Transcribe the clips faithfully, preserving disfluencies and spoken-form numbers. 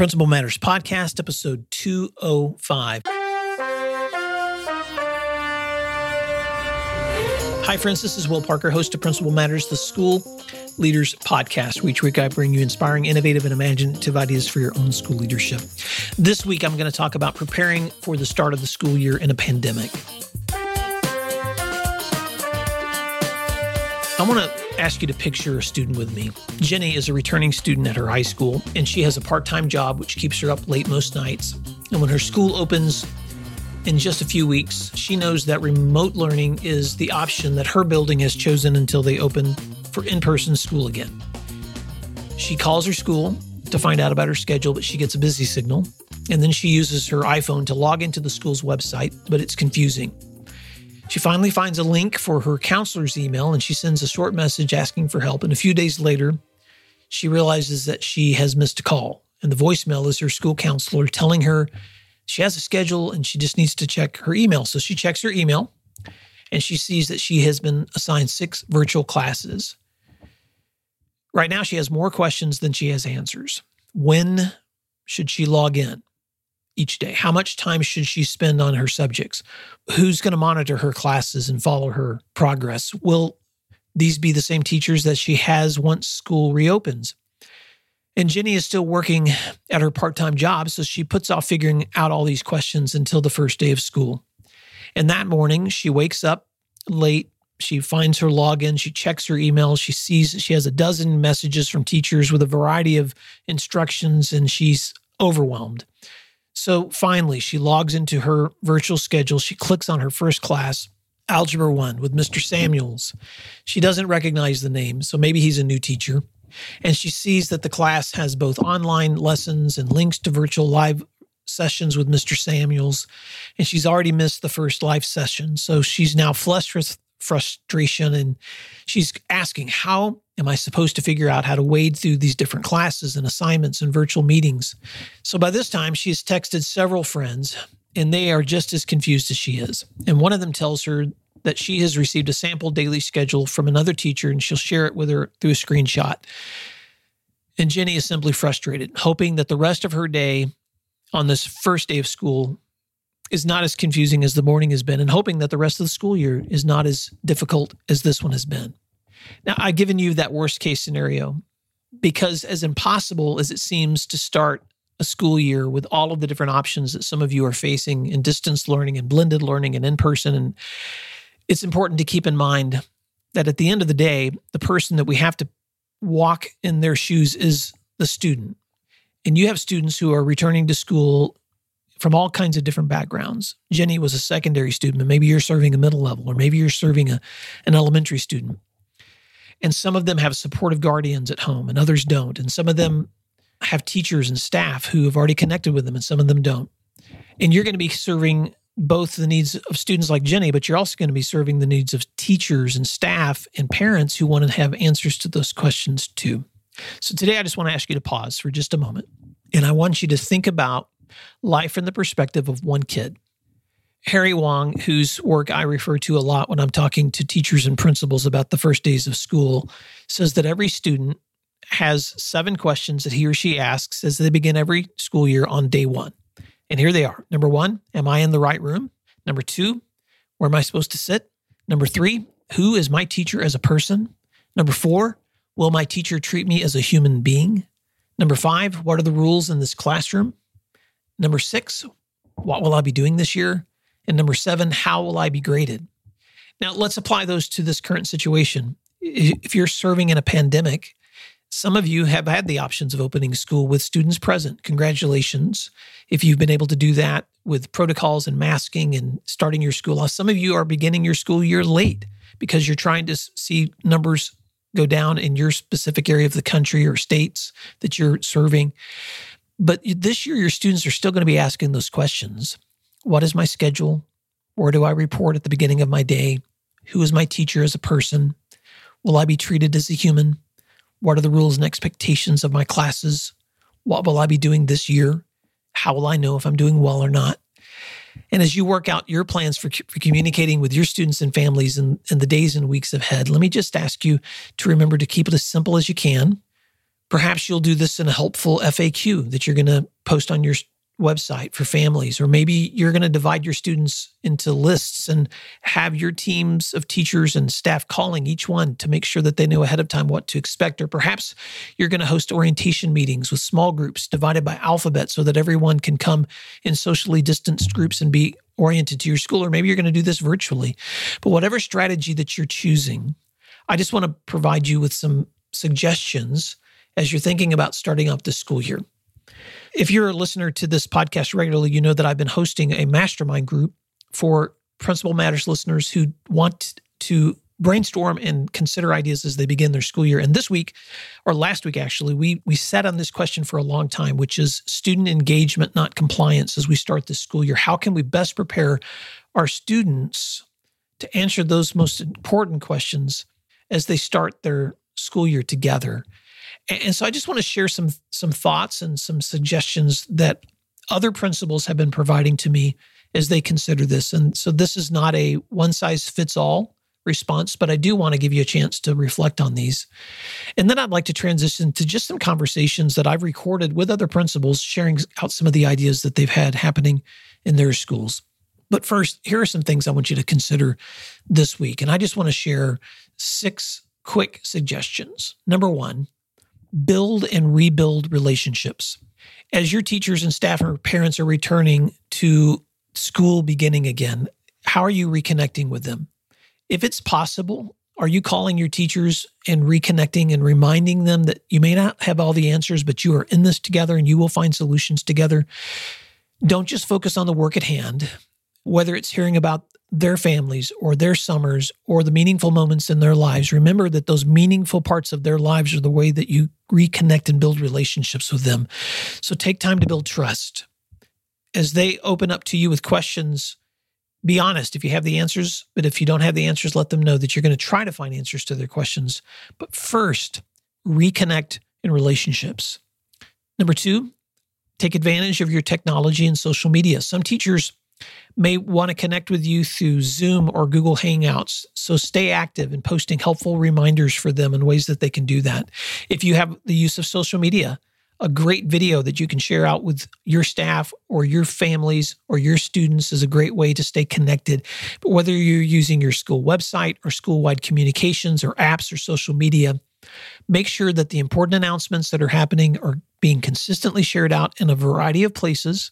Principal Matters Podcast, episode two oh five. Hi, friends. This is Will Parker, host of Principal Matters, the School Leaders Podcast. Each week, I bring you inspiring, innovative, and imaginative ideas for your own school leadership. This week, I'm going to talk about preparing for the start of the school year in a pandemic. I want to ask you to picture a student with me. Jenny is a returning student at her high school, and she has a part-time job, which keeps her up late most nights. And when her school opens in just a few weeks, she knows that remote learning is the option that her building has chosen until they open for in-person school again. She calls her school to find out about her schedule, but she gets a busy signal. And then she uses her iPhone to log into the school's website, but it's confusing. She finally finds a link for her counselor's email, and she sends a short message asking for help. And a few days later, she realizes that she has missed a call. And the voicemail is her school counselor telling her she has a schedule and she just needs to check her email. So she checks her email, and she sees that she has been assigned six virtual classes. Right now, she has more questions than she has answers. When should she log in each day? How much time should she spend on her subjects? Who's going to monitor her classes and follow her progress? Will these be the same teachers that she has once school reopens? And Jenny is still working at her part-time job, so she puts off figuring out all these questions until the first day of school. And that morning, she wakes up late. She finds her login. She checks her email. She sees she has a dozen messages from teachers with a variety of instructions, and she's overwhelmed. So finally, she logs into her virtual schedule. She clicks on her first class, Algebra one, with Mister Samuels. She doesn't recognize the name, so maybe he's a new teacher. And she sees that the class has both online lessons and links to virtual live sessions with Mister Samuels. And she's already missed the first live session. So she's now flushed with frustration, and she's asking, how am I supposed to figure out how to wade through these different classes and assignments and virtual meetings? So by this time, she's texted several friends, and they are just as confused as she is. And one of them tells her that she has received a sample daily schedule from another teacher, and she'll share it with her through a screenshot. And Jenny is simply frustrated, hoping that the rest of her day on this first day of school is not as confusing as the morning has been, and hoping that the rest of the school year is not as difficult as this one has been. Now, I've given you that worst case scenario because, as impossible as it seems to start a school year with all of the different options that some of you are facing in distance learning and blended learning and in person, and it's important to keep in mind that at the end of the day, the person that we have to walk in their shoes is the student. And you have students who are returning to school from all kinds of different backgrounds. Jenny was a secondary student, and maybe you're serving a middle level, or maybe you're serving a, an elementary student. And some of them have supportive guardians at home, and others don't. And some of them have teachers and staff who have already connected with them, and some of them don't. And you're going to be serving both the needs of students like Jenny, but you're also going to be serving the needs of teachers and staff and parents who want to have answers to those questions too. So today, I just want to ask you to pause for just a moment. And I want you to think about life from the perspective of one kid. Harry Wong, whose work I refer to a lot when I'm talking to teachers and principals about the first days of school, says that every student has seven questions that he or she asks as they begin every school year on day one. And here they are. Number one, am I in the right room? Number two, where am I supposed to sit? Number three, who is my teacher as a person? Number four, will my teacher treat me as a human being? Number five, what are the rules in this classroom? Number six, what will I be doing this year? And number seven, how will I be graded? Now, let's apply those to this current situation. If you're serving in a pandemic, some of you have had the options of opening school with students present. Congratulations. If you've been able to do that with protocols and masking and starting your school off, some of you are beginning your school year late because you're trying to see numbers go down in your specific area of the country or states that you're serving. But this year, your students are still going to be asking those questions. What is my schedule? Where do I report at the beginning of my day? Who is my teacher as a person? Will I be treated as a human? What are the rules and expectations of my classes? What will I be doing this year? How will I know if I'm doing well or not? And as you work out your plans for, for communicating with your students and families in, in the days and weeks ahead, let me just ask you to remember to keep it as simple as you can. Perhaps you'll do this in a helpful F A Q that you're going to post on your website for families, or maybe you're going to divide your students into lists and have your teams of teachers and staff calling each one to make sure that they know ahead of time what to expect. Or perhaps you're going to host orientation meetings with small groups divided by alphabet so that everyone can come in socially distanced groups and be oriented to your school. Or maybe you're going to do this virtually. But whatever strategy that you're choosing, I just want to provide you with some suggestions as you're thinking about starting up this school year. If you're a listener to this podcast regularly, you know that I've been hosting a mastermind group for Principal Matters listeners who want to brainstorm and consider ideas as they begin their school year. And this week, or last week actually, we we sat on this question for a long time, which is student engagement, not compliance, as we start this school year. How can we best prepare our students to answer those most important questions as they start their school year together? And so I just want to share some some thoughts and some suggestions that other principals have been providing to me as they consider this. And so this is not a one-size-fits-all response, but I do want to give you a chance to reflect on these. And then I'd like to transition to just some conversations that I've recorded with other principals, sharing out some of the ideas that they've had happening in their schools. But first, here are some things I want you to consider this week. And I just want to share six quick suggestions. Number one, build and rebuild relationships. As your teachers and staff or parents are returning to school beginning again, how are you reconnecting with them? If it's possible, are you calling your teachers and reconnecting and reminding them that you may not have all the answers, but you are in this together and you will find solutions together? Don't just focus on the work at hand, whether it's hearing about their families or their summers or the meaningful moments in their lives. Remember that those meaningful parts of their lives are the way that you reconnect and build relationships with them. So take time to build trust. As they open up to you with questions, be honest if you have the answers, but if you don't have the answers, let them know that you're going to try to find answers to their questions. But first, reconnect in relationships. Number two, take advantage of your technology and social media. Some teachers may want to connect with you through Zoom or Google Hangouts. So stay active in posting helpful reminders for them and ways that they can do that. If you have the use of social media, a great video that you can share out with your staff or your families or your students is a great way to stay connected. But whether you're using your school website or school-wide communications or apps or social media, make sure that the important announcements that are happening are being consistently shared out in a variety of places.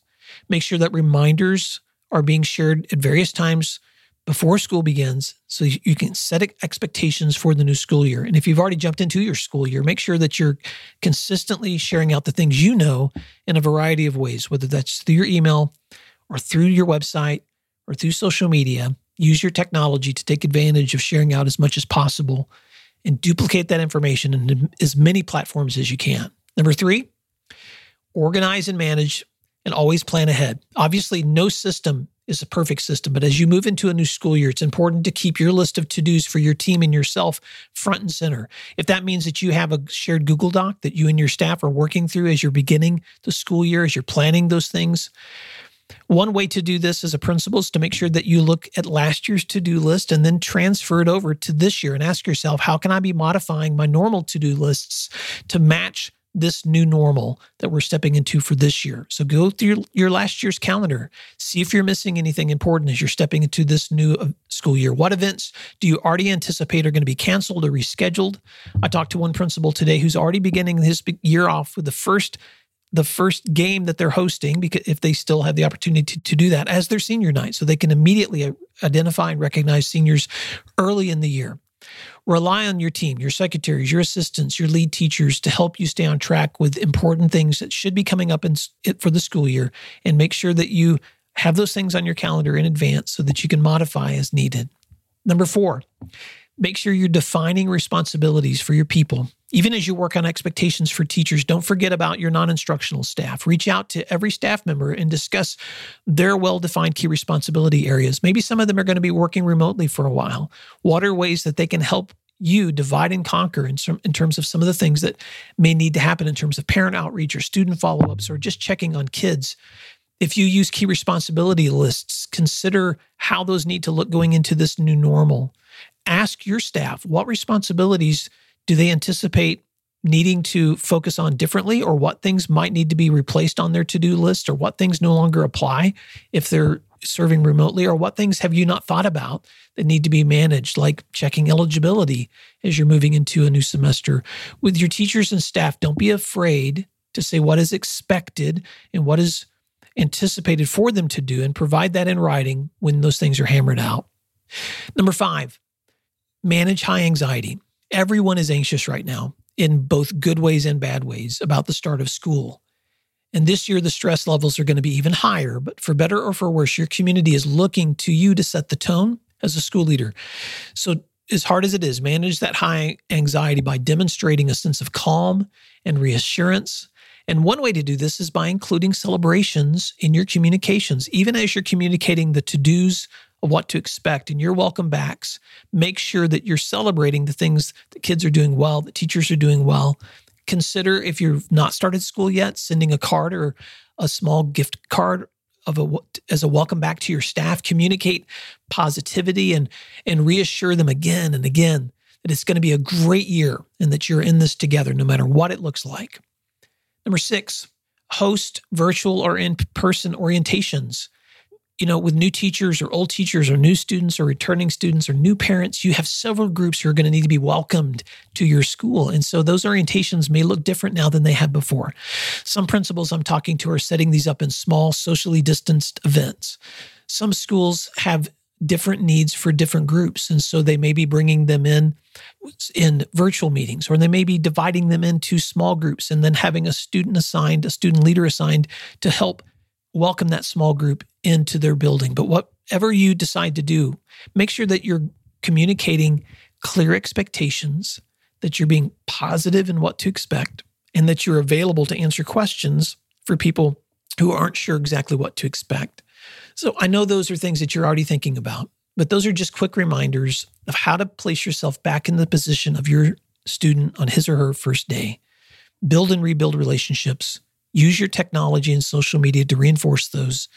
Make sure that reminders are being shared at various times before school begins so you can set expectations for the new school year. And if you've already jumped into your school year, make sure that you're consistently sharing out the things you know in a variety of ways, whether that's through your email or through your website or through social media. Use your technology to take advantage of sharing out as much as possible and duplicate that information in as many platforms as you can. Number three, organize and manage and always plan ahead. Obviously, no system is a perfect system, but as you move into a new school year, it's important to keep your list of to-dos for your team and yourself front and center. If that means that you have a shared Google Doc that you and your staff are working through as you're beginning the school year, as you're planning those things, one way to do this as a principal is to make sure that you look at last year's to-do list and then transfer it over to this year and ask yourself, how can I be modifying my normal to-do lists to match this new normal that we're stepping into for this year? So go through your last year's calendar. See if you're missing anything important as you're stepping into this new school year. What events do you already anticipate are going to be canceled or rescheduled? I talked to one principal today who's already beginning his year off with the first the first game that they're hosting, because if they still have the opportunity to, to do that, as their senior night, so they can immediately identify and recognize seniors early in the year. Rely on your team, your secretaries, your assistants, your lead teachers to help you stay on track with important things that should be coming up in it for the school year, and make sure that you have those things on your calendar in advance so that you can modify as needed. Number four, make sure you're defining responsibilities for your people. Even as you work on expectations for teachers, don't forget about your non-instructional staff. Reach out to every staff member and discuss their well-defined key responsibility areas. Maybe some of them are going to be working remotely for a while. What are ways that they can help you divide and conquer in, some, in terms of some of the things that may need to happen in terms of parent outreach or student follow-ups or just checking on kids? If you use key responsibility lists, consider how those need to look going into this new normal. Ask your staff, what responsibilities do they anticipate needing to focus on differently, or what things might need to be replaced on their to-do list, or what things no longer apply if they're serving remotely, or what things have you not thought about that need to be managed, like checking eligibility as you're moving into a new semester. With your teachers and staff, don't be afraid to say what is expected and what is anticipated for them to do, and provide that in writing when those things are hammered out. Number five, manage high anxiety. Everyone is anxious right now in both good ways and bad ways about the start of school. And this year, the stress levels are going to be even higher, but for better or for worse, your community is looking to you to set the tone as a school leader. So as hard as it is, manage that high anxiety by demonstrating a sense of calm and reassurance. And one way to do this is by including celebrations in your communications. Even as you're communicating the to-dos of what to expect and your welcome backs, make sure that you're celebrating the things that kids are doing well, that teachers are doing well. Consider, if you've not started school yet, sending a card or a small gift card of a, as a welcome back to your staff. Communicate positivity and, and reassure them again and again that it's going to be a great year and that you're in this together no matter what it looks like. Number six, host virtual or in-person orientations. You know, with new teachers or old teachers or new students or returning students or new parents, you have several groups who are going to need to be welcomed to your school. And so those orientations may look different now than they have before. Some principals I'm talking to are setting these up in small, socially distanced events. Some schools have different needs for different groups. And so they may be bringing them in in virtual meetings, or they may be dividing them into small groups and then having a student assigned, a student leader assigned to help welcome that small group into their building. But whatever you decide to do, make sure that you're communicating clear expectations, that you're being positive in what to expect, and that you're available to answer questions for people who aren't sure exactly what to expect. So I know those are things that you're already thinking about, but those are just quick reminders of how to place yourself back in the position of your student on his or her first day. Build and rebuild relationships. Use your technology and social media to reinforce those.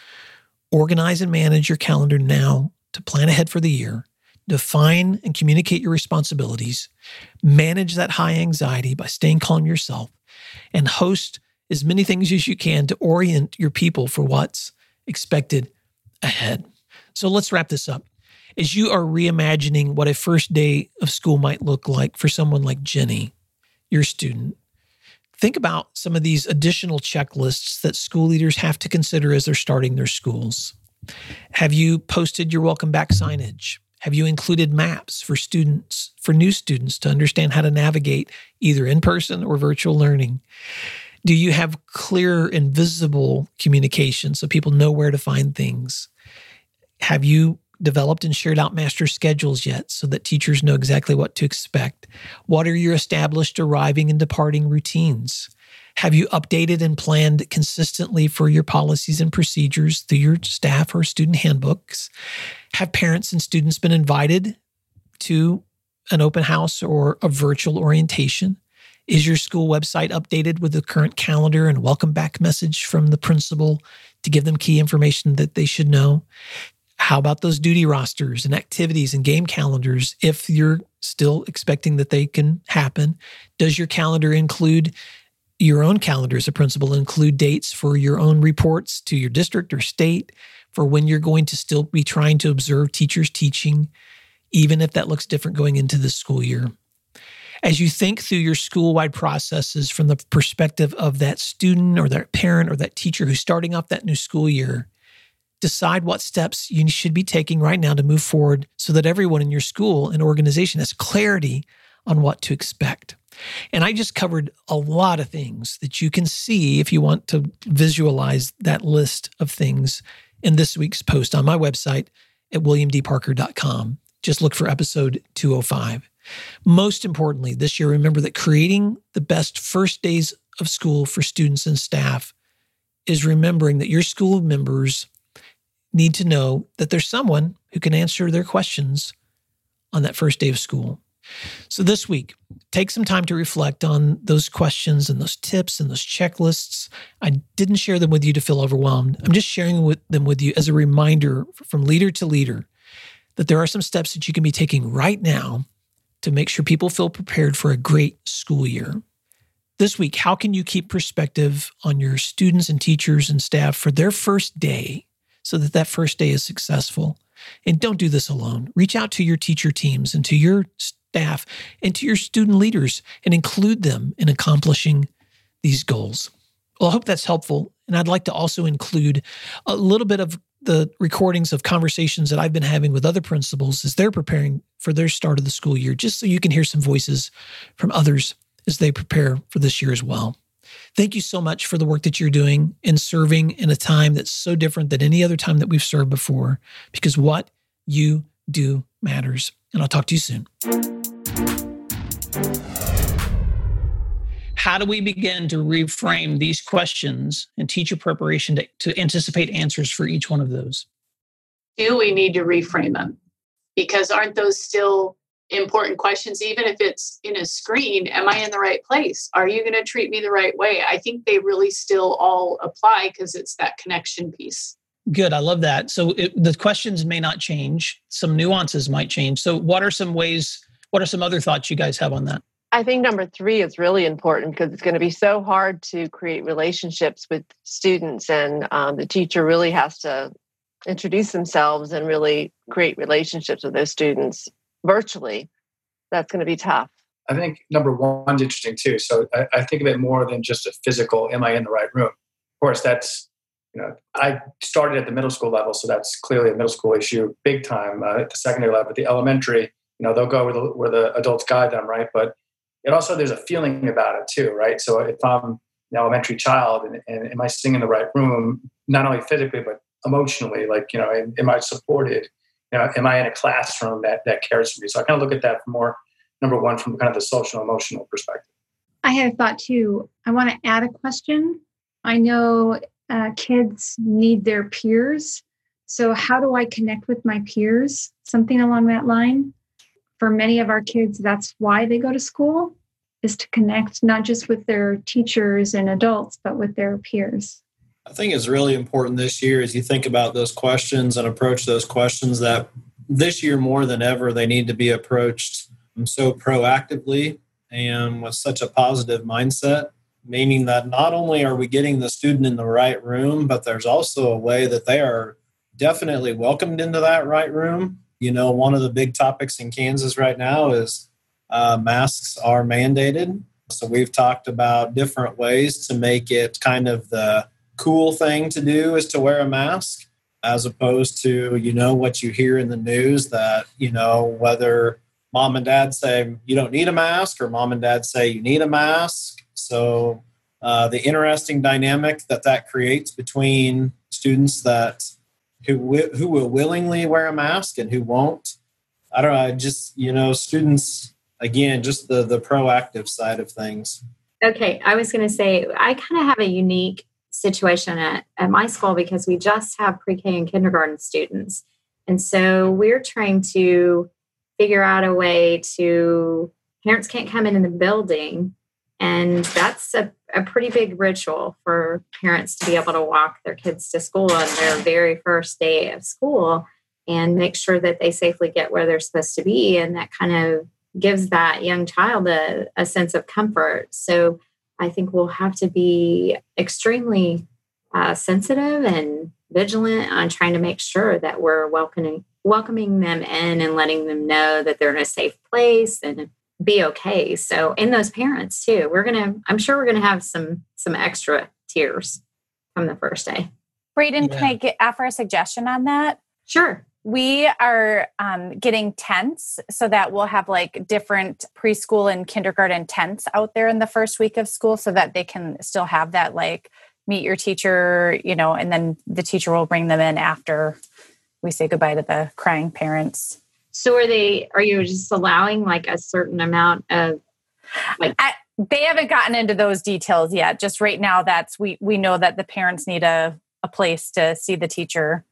Organize and manage your calendar now to plan ahead for the year. Define and communicate your responsibilities. Manage that high anxiety by staying calm yourself, and host as many things as you can to orient your people for what's expected ahead. So let's wrap this up. As you are reimagining what a first day of school might look like for someone like Jenny, your student, think about some of these additional checklists that school leaders have to consider as they're starting their schools. Have you posted your welcome back signage? Have you included maps for students, for new students to understand how to navigate either in-person or virtual learning? Do you have clear and visible communication so people know where to find things? Have you developed and shared out master schedules yet so that teachers know exactly what to expect? What are your established arriving and departing routines? Have you updated and planned consistently for your policies and procedures through your staff or student handbooks? Have parents and students been invited to an open house or a virtual orientation? Is your school website updated with the current calendar and welcome back message from the principal to give them key information that they should know? How about those duty rosters and activities and game calendars if you're still expecting that they can happen? Does your calendar include your own calendar as a principal, include dates for your own reports to your district or state for when you're going to still be trying to observe teachers teaching, even if that looks different going into the school year? As you think through your school-wide processes from the perspective of that student or that parent or that teacher who's starting off that new school year, decide what steps you should be taking right now to move forward so that everyone in your school and organization has clarity on what to expect. And I just covered a lot of things that you can see if you want to visualize that list of things in this week's post on my website at william d parker dot com. Just look for episode two oh five. Most importantly, this year, remember that creating the best first days of school for students and staff is remembering that your school members need to know that there's someone who can answer their questions on that first day of school. So this week, take some time to reflect on those questions and those tips and those checklists. I didn't share them with you to feel overwhelmed. I'm just sharing with them with you as a reminder from leader to leader that there are some steps that you can be taking right now to make sure people feel prepared for a great school year. This week, how can you keep perspective on your students and teachers and staff for their first day so that that first day is successful? And don't do this alone. Reach out to your teacher teams and to your staff and to your student leaders and include them in accomplishing these goals. Well, I hope that's helpful. And I'd like to also include a little bit of the recordings of conversations that I've been having with other principals as they're preparing for their start of the school year, just so you can hear some voices from others as they prepare for this year as well. Thank you so much for the work that you're doing in serving in a time that's so different than any other time that we've served before, because what you do matters. And I'll talk to you soon. How do we begin to reframe these questions and teacher preparation to, to anticipate answers for each one of those? Do we need to reframe them? Because aren't those still important questions? Even if it's in a screen, am I in the right place? Are you going to treat me the right way? I think they really still all apply because it's that connection piece. Good. I love that. So it, the questions may not change. Some nuances might change. So what are some ways, what are some other thoughts you guys have on that? I think number three is really important because it's going to be so hard to create relationships with students, and um, the teacher really has to introduce themselves and really create relationships with those students virtually. That's going to be tough. I think number one is interesting too. So I, I think of it more than just a physical, am I in the right room? Of course, that's, you know, I started at the middle school level, so that's clearly a middle school issue big time uh, at the secondary level. But the elementary, you know, they'll go where the, where the adults guide them, right? But it also, there's a feeling about it too, right? So if I'm an elementary child and, and am I sitting in the right room, not only physically, but emotionally, like, you know, am, am I supported? You know, am I in a classroom that, that cares for me? So I kind of look at that from more, number one, from kind of the social emotional perspective. I had a thought too. I want to add a question. I know uh, kids need their peers. So how do I connect with my peers? Something along that line. For many of our kids, that's why they go to school, is to connect not just with their teachers and adults, but with their peers. I think it's really important this year as you think about those questions and approach those questions that this year more than ever, they need to be approached so proactively and with such a positive mindset, meaning that not only are we getting the student in the right room, but there's also a way that they are definitely welcomed into that right room. You know, one of the big topics in Kansas right now is uh, masks are mandated. So we've talked about different ways to make it kind of the cool thing to do is to wear a mask, as opposed to, you know, what you hear in the news that, you know, whether mom and dad say you don't need a mask or mom and dad say you need a mask. So uh, the interesting dynamic that that creates between students that who wi- who will willingly wear a mask and who won't. I don't know, I just, you know, students, again, just the, the proactive side of things. Okay, I was going to say, I kind of have a unique situation at, at my school because we just have pre-K and kindergarten students. And so we're trying to figure out a way to, parents can't come in in the building. And that's a, a pretty big ritual for parents to be able to walk their kids to school on their very first day of school and make sure that they safely get where they're supposed to be. And that kind of gives that young child a, a sense of comfort. So I think we'll have to be extremely uh, sensitive and vigilant on trying to make sure that we're welcoming welcoming them in and letting them know that they're in a safe place and be okay. So, and those parents too, we're gonna, I'm sure we're gonna have some some extra tears from the first day. Braden, yeah. Can I get, offer a suggestion on that? Sure. We are um, getting tents so that we'll have like different preschool and kindergarten tents out there in the first week of school so that they can still have that like meet your teacher, you know, and then the teacher will bring them in after we say goodbye to the crying parents. So are they, are you just allowing like a certain amount of like... I, they haven't gotten into those details yet. Just right now that's, we, we know that the parents need a, a place to see the teacher.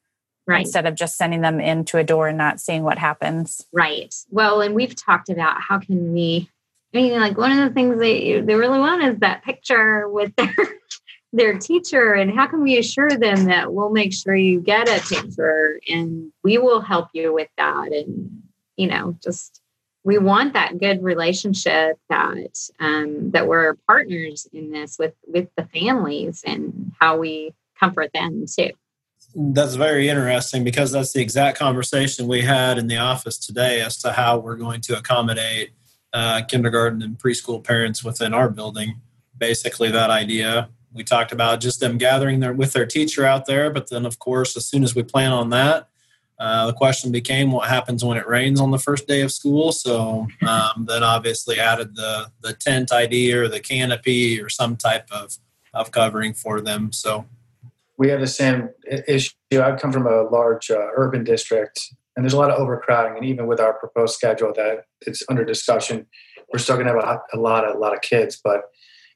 Right. Instead of just sending them into a door and not seeing what happens. Right. Well, and we've talked about how can we, I mean, like one of the things they they really want is that picture with their, their teacher. And how can we assure them that we'll make sure you get a picture and we will help you with that? And, you know, just we want that good relationship that um, that we're partners in this with, with the families and how we comfort them too. That's very interesting because that's the exact conversation we had in the office today as to how we're going to accommodate uh, kindergarten and preschool parents within our building. Basically, that idea we talked about, just them gathering their, with their teacher out there. But then, of course, as soon as we plan on that, Uh, the question became what happens when it rains on the first day of school. So um, then obviously added the the tent idea or the canopy or some type of, of covering for them. So we have the same issue. I come from a large uh, urban district, and there's a lot of overcrowding. And even with our proposed schedule that it's under discussion, we're still going to have a, a lot of a lot of kids. But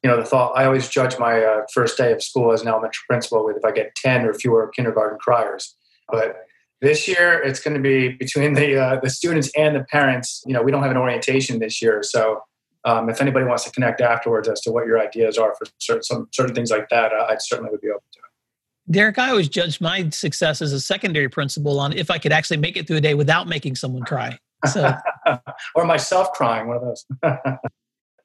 you know, the thought I always judge my uh, first day of school as an elementary principal with if I get ten or fewer kindergarten criers, but this year, it's going to be between the uh, the students and the parents. You know, we don't have an orientation this year. So um, if anybody wants to connect afterwards as to what your ideas are for certain, some, certain things like that, I, I certainly would be open to it. Derek, I always judge my success as a secondary principal on if I could actually make it through a day without making someone cry. So. Or myself crying, one of those.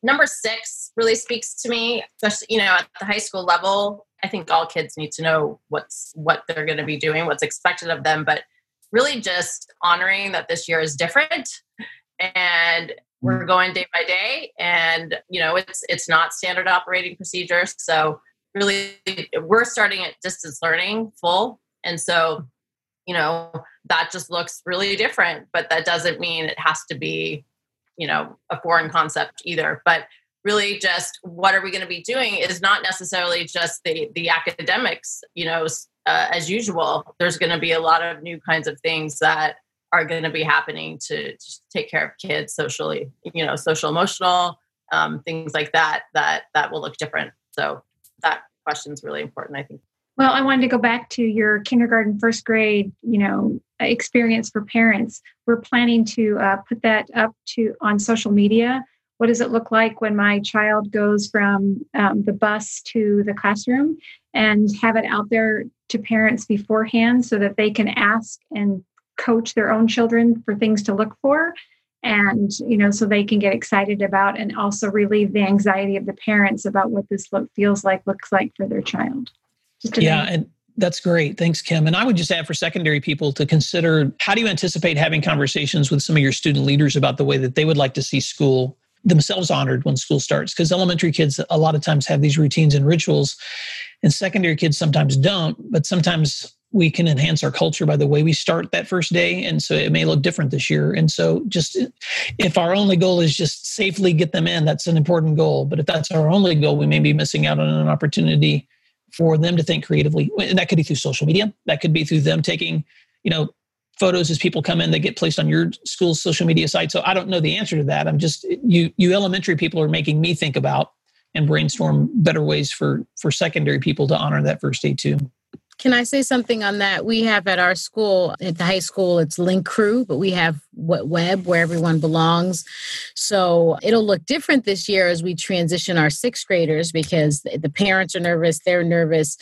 Number six really speaks to me, especially, you know, at the high school level. I think all kids need to know what's what they're going to be doing, what's expected of them, but really just honoring that this year is different and we're going day by day. And, you know, it's it's not standard operating procedure. So really we're starting at distance learning full. And so, you know, that just looks really different, but that doesn't mean it has to be, you know, a foreign concept either. But really just what are we going to be doing is not necessarily just the, the academics, you know, uh, as usual. There's going to be a lot of new kinds of things that are going to be happening to, to take care of kids socially, you know, social, emotional, um, things like that, that, that will look different. So that question is really important, I think. Well, I wanted to go back to your kindergarten, first grade, you know, experience for parents. We're planning to uh, put that up to on social media. What does it look like when my child goes from um, the bus to the classroom, and have it out there to parents beforehand so that they can ask and coach their own children for things to look for. And, you know, so they can get excited about and also relieve the anxiety of the parents about what this look feels like, looks like for their child. Just yeah. Think. And that's great. Thanks, Kim. And I would just add for secondary people to consider, how do you anticipate having conversations with some of your student leaders about the way that they would like to see school themselves honored when school starts? Because elementary kids a lot of times have these routines and rituals, and secondary kids sometimes don't, but sometimes we can enhance our culture by the way we start that first day. And so it may look different this year. And so just if our only goal is just safely get them in, that's an important goal. But if that's our only goal, we may be missing out on an opportunity for them to think creatively. And that could be through social media. That could be through them taking, you know, photos as people come in, they get placed on your school's social media site. So I don't know the answer to that. I'm just, you you elementary people are making me think about and brainstorm better ways for, for secondary people to honor that first day too. Can I say something on that? We have at our school, at the high school, it's Link Crew, but we have Web, where everyone belongs. So it'll look different this year as we transition our sixth graders because the parents are nervous, they're nervous.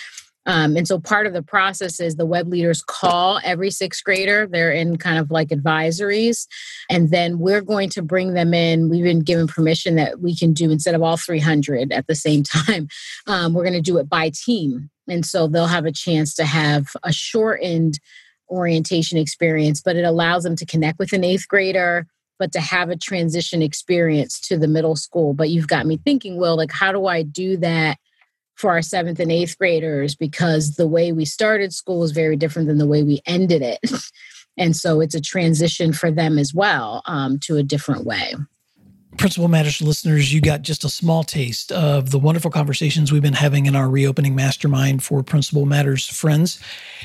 Um, and so part of the process is the web leaders call every sixth grader. They're in kind of like advisories. And then we're going to bring them in. We've been given permission that we can do, instead of all three hundred at the same time, um, we're going to do it by team. And so they'll have a chance to have a shortened orientation experience, but it allows them to connect with an eighth grader, but to have a transition experience to the middle school. But you've got me thinking, Will, like, how do I do that for our seventh and eighth graders, because the way we started school is very different than the way we ended it. And so it's a transition for them as well um, to a different way. Principal Matters listeners, you got just a small taste of the wonderful conversations we've been having in our reopening mastermind for Principal Matters friends.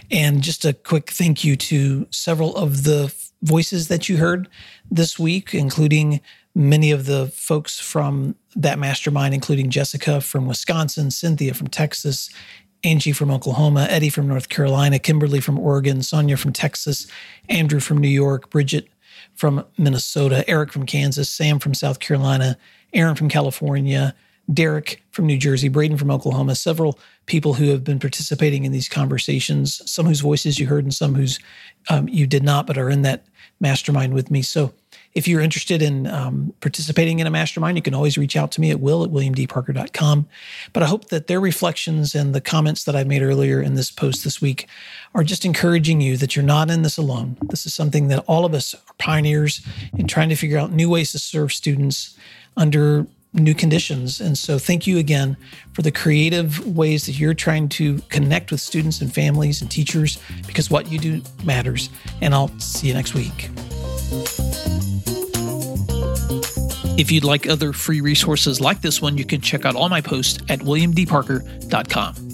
And just a quick thank you to several of the voices that you heard this week, including many of the folks from that mastermind, including Jessica from Wisconsin, Cynthia from Texas, Angie from Oklahoma, Eddie from North Carolina, Kimberly from Oregon, Sonia from Texas, Andrew from New York, Bridget from Minnesota, Eric from Kansas, Sam from South Carolina, Aaron from California, Derek from New Jersey, Braden from Oklahoma, several people who have been participating in these conversations, some whose voices you heard and some whose um, you did not, but are in that mastermind with me. So if you're interested in um, participating in a mastermind, you can always reach out to me at will at william d parker dot com. But I hope that their reflections and the comments that I made earlier in this post this week are just encouraging you that you're not in this alone. This is something that all of us are pioneers in trying to figure out new ways to serve students under new conditions. And so thank you again for the creative ways that you're trying to connect with students and families and teachers, because what you do matters. And I'll see you next week. If you'd like other free resources like this one, you can check out all my posts at william d parker dot com.